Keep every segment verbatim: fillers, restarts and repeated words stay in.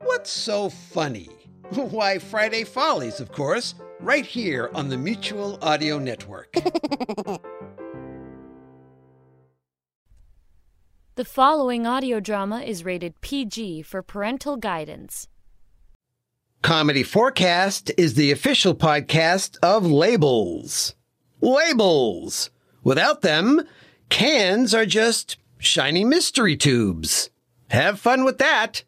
What's so funny? Why, Friday Follies, of course, right here on the Mutual Audio Network. The following audio drama is rated P G for parental guidance. Comedy Forecast is the official podcast of labels. Labels! Without them, cans are just shiny mystery tubes. Have fun with that!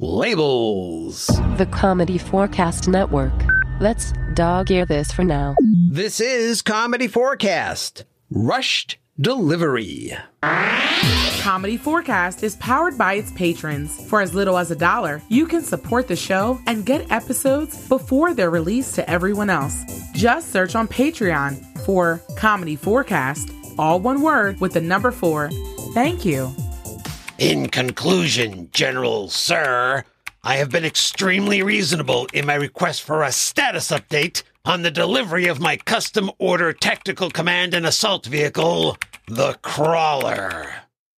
Labels. The Comedy Forecast Network. Let's dog ear this for now. This is Comedy Forecast. Rushed delivery. Comedy Forecast is powered by its patrons. For as little as a dollar, you can support the show and get episodes before they're released to everyone else. Just search on Patreon for Comedy Forecast, all one word with the number four. Thank you. In conclusion, General Sir, I have been extremely reasonable in my request for a status update on the delivery of my custom order tactical command and assault vehicle, the KRULER.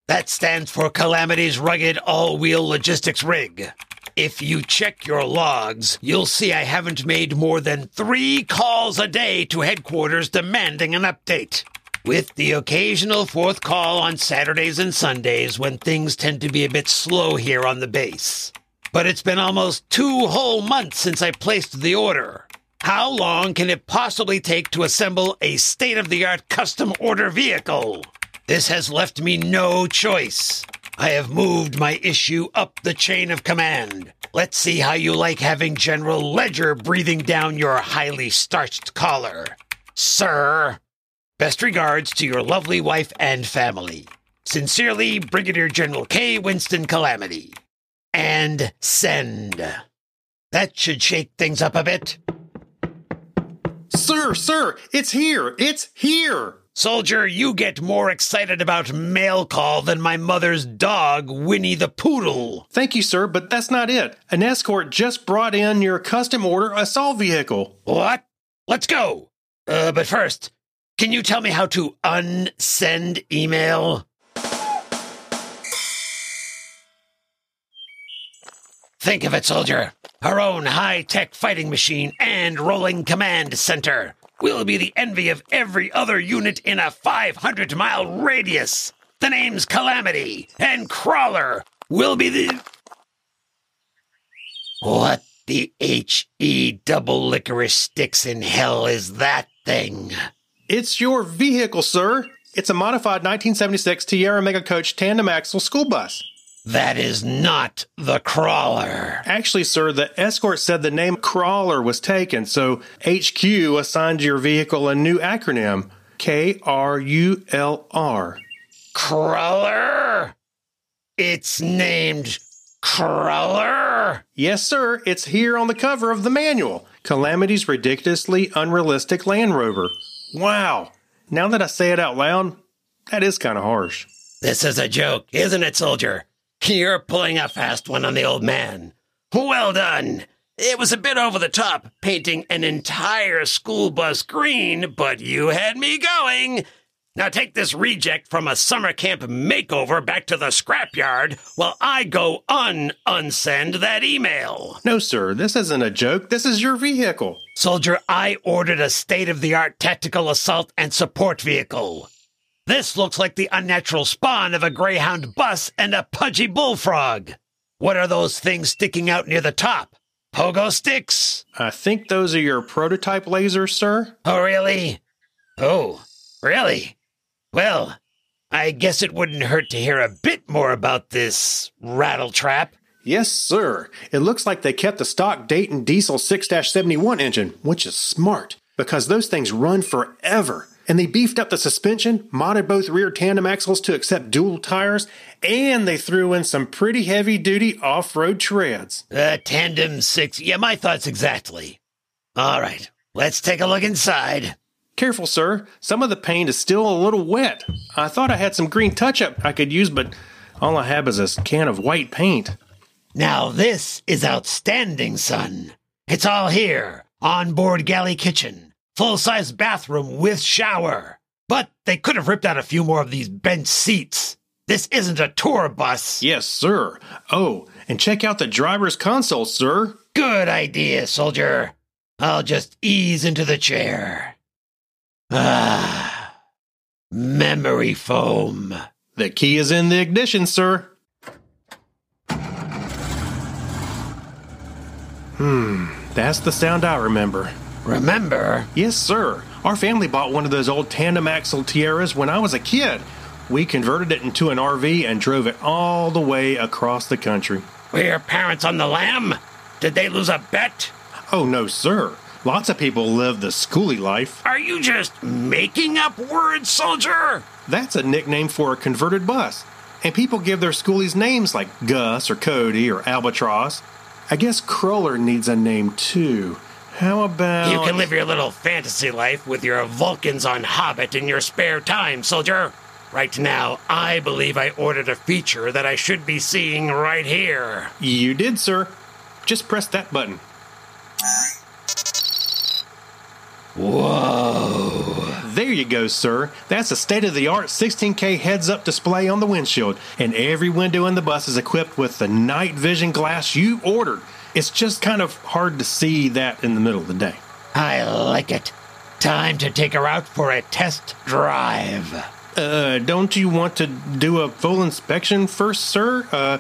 That stands for Calamity's Rugged All-Wheel Logistics Rig. If you check your logs, you'll see I haven't made more than three calls a day to headquarters demanding an update, with the occasional fourth call on Saturdays and Sundays when things tend to be a bit slow here on the base. But it's been almost two whole months since I placed the order. How long can it possibly take to assemble a state-of-the-art custom order vehicle? This has left me no choice. I have moved my issue up the chain of command. Let's see how you like having General Ledger breathing down your highly starched collar. Sir... Best regards to your lovely wife and family. Sincerely, Brigadier General K. Winston Calamity. And send. That should shake things up a bit. Sir, sir, it's here, it's here! Soldier, you get more excited about mail call than my mother's dog, Winnie the Poodle. Thank you, sir, but that's not it. An escort just brought in your custom order assault vehicle. What? Let's go! Uh, but first... Can you tell me how to unsend email? Think of it, soldier. Our own high-tech fighting machine and rolling command center will be the envy of every other unit in a five hundred mile radius. The names Calamity and KRULER will be the... What the H-E double licorice sticks in hell is that thing? It's your vehicle, sir. It's a modified nineteen seventy-six Tierra Mega Coach tandem axle school bus. That is not the KRULER. Actually, sir, the escort said the name KRULER was taken, so H Q assigned your vehicle a new acronym, K R U L R. KRULER? It's named KRULER? Yes, sir. It's here on the cover of the manual, Calamity's Ridiculously Unrealistic Land Rover. Wow. Now that I say it out loud, that is kind of harsh. This is a joke, isn't it, soldier? You're pulling a fast one on the old man. Well done. It was a bit over the top, painting an entire school bus green, but you had me going. Now take this reject from a summer camp makeover back to the scrapyard while I go un-unsend that email. No, sir, this isn't a joke. This is your vehicle. Soldier, I ordered a state-of-the-art tactical assault and support vehicle. This looks like the unnatural spawn of a Greyhound bus and a pudgy bullfrog. What are those things sticking out near the top? Pogo sticks? I think those are your prototype lasers, sir. Oh, really? Oh, really? Well, I guess it wouldn't hurt to hear a bit more about this rattletrap. Yes, sir. It looks like they kept the stock Dayton Diesel six seventy-one engine, which is smart, because those things run forever. And they beefed up the suspension, modded both rear tandem axles to accept dual tires, and they threw in some pretty heavy-duty off-road treads. Uh, tandem six. Yeah, my thoughts exactly. All right, let's take a look inside. Careful, sir. Some of the paint is still a little wet. I thought I had some green touch-up I could use, but all I have is a can of white paint. Now this is outstanding, son. It's all here, onboard galley kitchen, full-size bathroom with shower. But they could have ripped out a few more of these bench seats. This isn't a tour bus. Yes, sir. Oh, and check out the driver's console, sir. Good idea, soldier. I'll just ease into the chair. Ah, memory foam. The key is in the ignition, sir. Hmm, that's the sound I remember. Remember? Yes, sir. Our family bought one of those old tandem axle Tierras when I was a kid. We converted it into an R V and drove it all the way across the country. Were your parents on the lam? Did they lose a bet? Oh, no, sir. Lots of people live the schoolie life. Are you just making up words, soldier? That's a nickname for a converted bus. And people give their schoolies names like Gus or Cody or Albatross. I guess Kroller needs a name, too. How about... You can live your little fantasy life with your Vulcans on Hobbit in your spare time, soldier. Right now, I believe I ordered a feature that I should be seeing right here. You did, sir. Just press that button. Whoa. There you go, sir. That's a state-of-the-art sixteen K heads-up display on the windshield, and every window in the bus is equipped with the night vision glass you ordered. It's just kind of hard to see that in the middle of the day. I like it. Time to take her out for a test drive. Uh, don't you want to do a full inspection first, sir? Uh,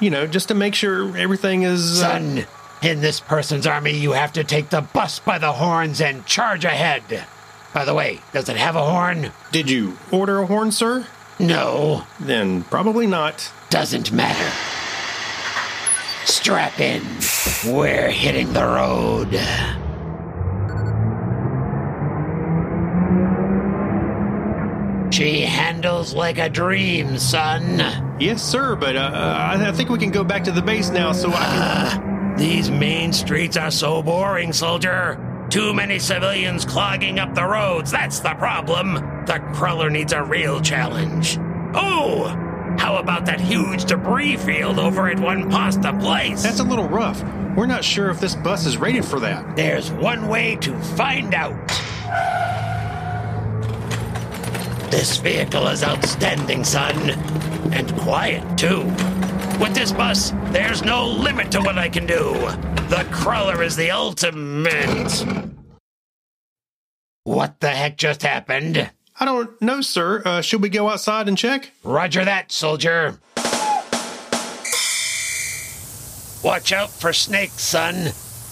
you know, just to make sure everything is... Uh... Son, in this person's army, you have to take the bus by the horns and charge ahead. By the way, does it have a horn? Did you order a horn, sir? No. Then probably not. Doesn't matter. Strap in. We're hitting the road. She handles like a dream, son. Yes, sir, but uh, I think we can go back to the base now so I can... Uh, these main streets are so boring, soldier. Too many civilians clogging up the roads, that's the problem. The Kruller needs a real challenge. Oh, how about that huge debris field over at One Pasta Place? That's a little rough. We're not sure if this bus is rated for that. There's one way to find out. This vehicle is outstanding, son. And quiet, too. With this bus, there's no limit to what I can do. The Kruller is the ultimate. What the heck just happened? I don't know, sir. Uh, should we go outside and check? Roger that, soldier. Watch out for snakes, son.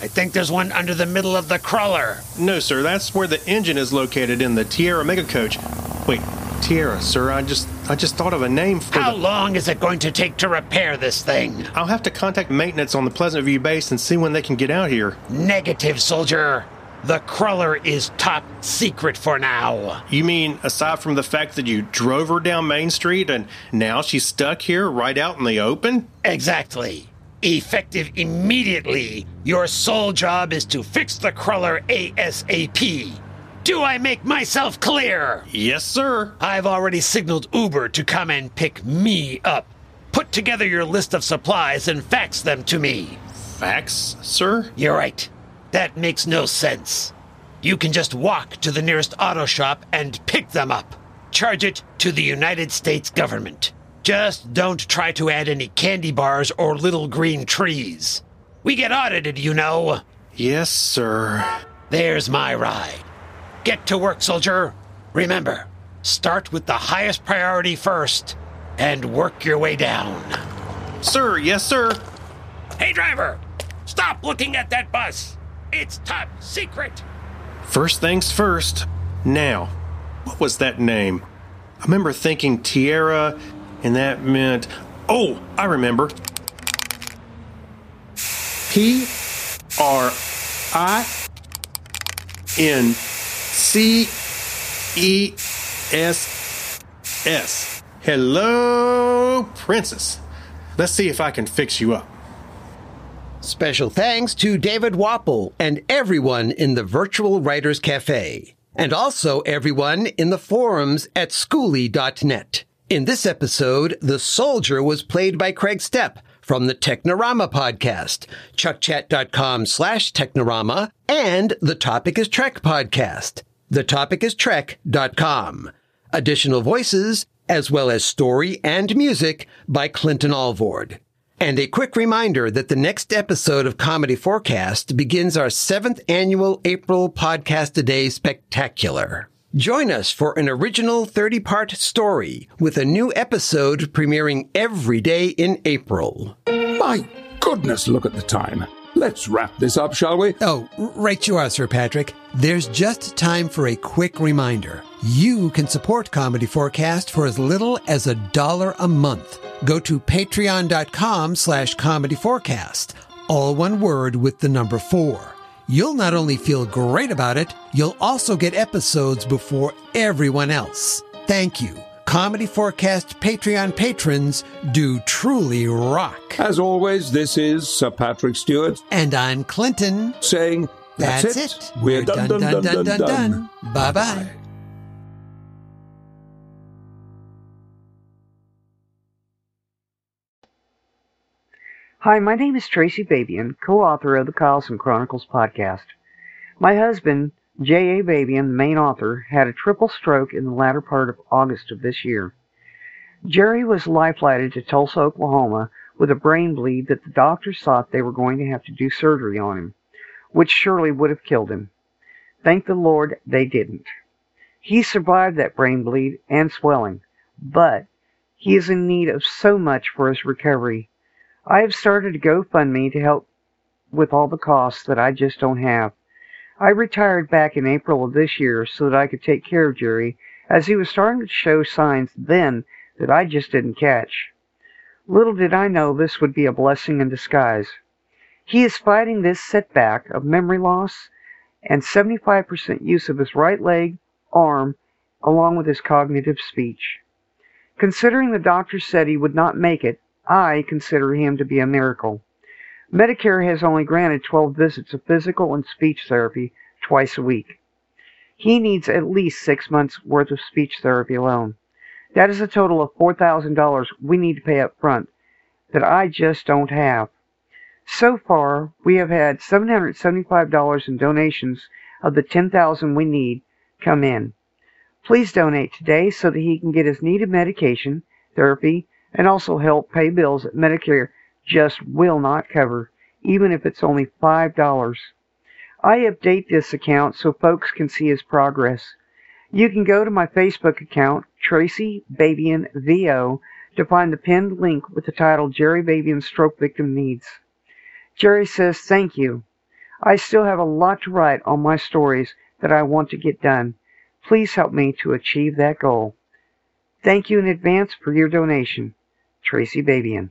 I think there's one under the middle of the Kruller. No, sir. That's where the engine is located in the Tierra Mega Coach. Wait. Tierra, sir, I just I just thought of a name for How the... long is it going to take to repair this thing? I'll have to contact maintenance on the Pleasant View base and see when they can get out here. Negative, soldier. The Kruller is top secret for now. You mean, aside from the fact that you drove her down Main Street and now she's stuck here right out in the open? Exactly. Effective immediately, your sole job is to fix the Kruller ASAP. Do I make myself clear? Yes, sir. I've already signaled Uber to come and pick me up. Put together your list of supplies and fax them to me. Fax, sir? You're right. That makes no sense. You can just walk to the nearest auto shop and pick them up. Charge it to the United States government. Just don't try to add any candy bars or little green trees. We get audited, you know. Yes, sir. There's my ride. Get to work, soldier. Remember, start with the highest priority first and work your way down. Sir, yes, sir. Hey, driver, stop looking at that bus. It's top secret. First things first. Now, what was that name? I remember thinking Tierra, and that meant... Oh, I remember. P R I N... C E S S. Hello, Princess. Let's see if I can fix you up. Special thanks to David Wapple and everyone in the Virtual Writers Cafe, and also everyone in the forums at schoolie dot net. In this episode, the soldier was played by Craig Stepp from the Technorama podcast, chuckchat.com slash Technorama, and the Topic is Trek podcast, the topic is trek dot com. Additional voices, as well as story and music by Clinton Alvord. And a quick reminder that the next episode of Comedy Forecast begins our seventh annual April Podcast A Day Spectacular. Join us for an original thirty-part story with a new episode premiering every day in April. My goodness, look at the time. Let's wrap this up, shall we? Oh, right you are, Sir Patrick. There's just time for a quick reminder. You can support Comedy Forecast for as little as a dollar a month. Go to patreon.com slash comedy forecast, all one word with the number four. You'll not only feel great about it, you'll also get episodes before everyone else. Thank you. Comedy Forecast Patreon patrons do truly rock. As always, this is Sir Patrick Stewart. And I'm Clinton. Saying, that's, that's it. it. We're, We're done, done, done, done, done, done. Bye-bye. Hi, my name is Tracy Babian, co-author of the Carlson Chronicles podcast. My husband, J A. Babian, the main author, had a triple stroke in the latter part of August of this year. Jerry was life-flighted to Tulsa, Oklahoma, with a brain bleed that the doctors thought they were going to have to do surgery on him, which surely would have killed him. Thank the Lord they didn't. He survived that brain bleed and swelling, but he is in need of so much for his recovery. I have started a GoFundMe to help with all the costs that I just don't have. I retired back in April of this year so that I could take care of Jerry, as he was starting to show signs then that I just didn't catch. Little did I know this would be a blessing in disguise. He is fighting this setback of memory loss and seventy-five percent use of his right leg, arm, along with his cognitive speech. Considering the doctor said he would not make it, I consider him to be a miracle. Medicare has only granted twelve visits of physical and speech therapy twice a week. He needs at least six months' worth of speech therapy alone. That is a total of four thousand dollars we need to pay up front that I just don't have. So far, we have had seven hundred seventy-five dollars in donations of the ten thousand dollars we need come in. Please donate today so that he can get his needed medication, therapy, and also help pay bills that Medicare just will not cover, even if it's only five dollars. I update this account so folks can see his progress. You can go to my Facebook account, Tracy Babian V O, to find the pinned link with the title Jerry Babian Stroke Victim Needs. Jerry says thank you. I still have a lot to write on my stories that I want to get done. Please help me to achieve that goal. Thank you in advance for your donation. Tracy Babian.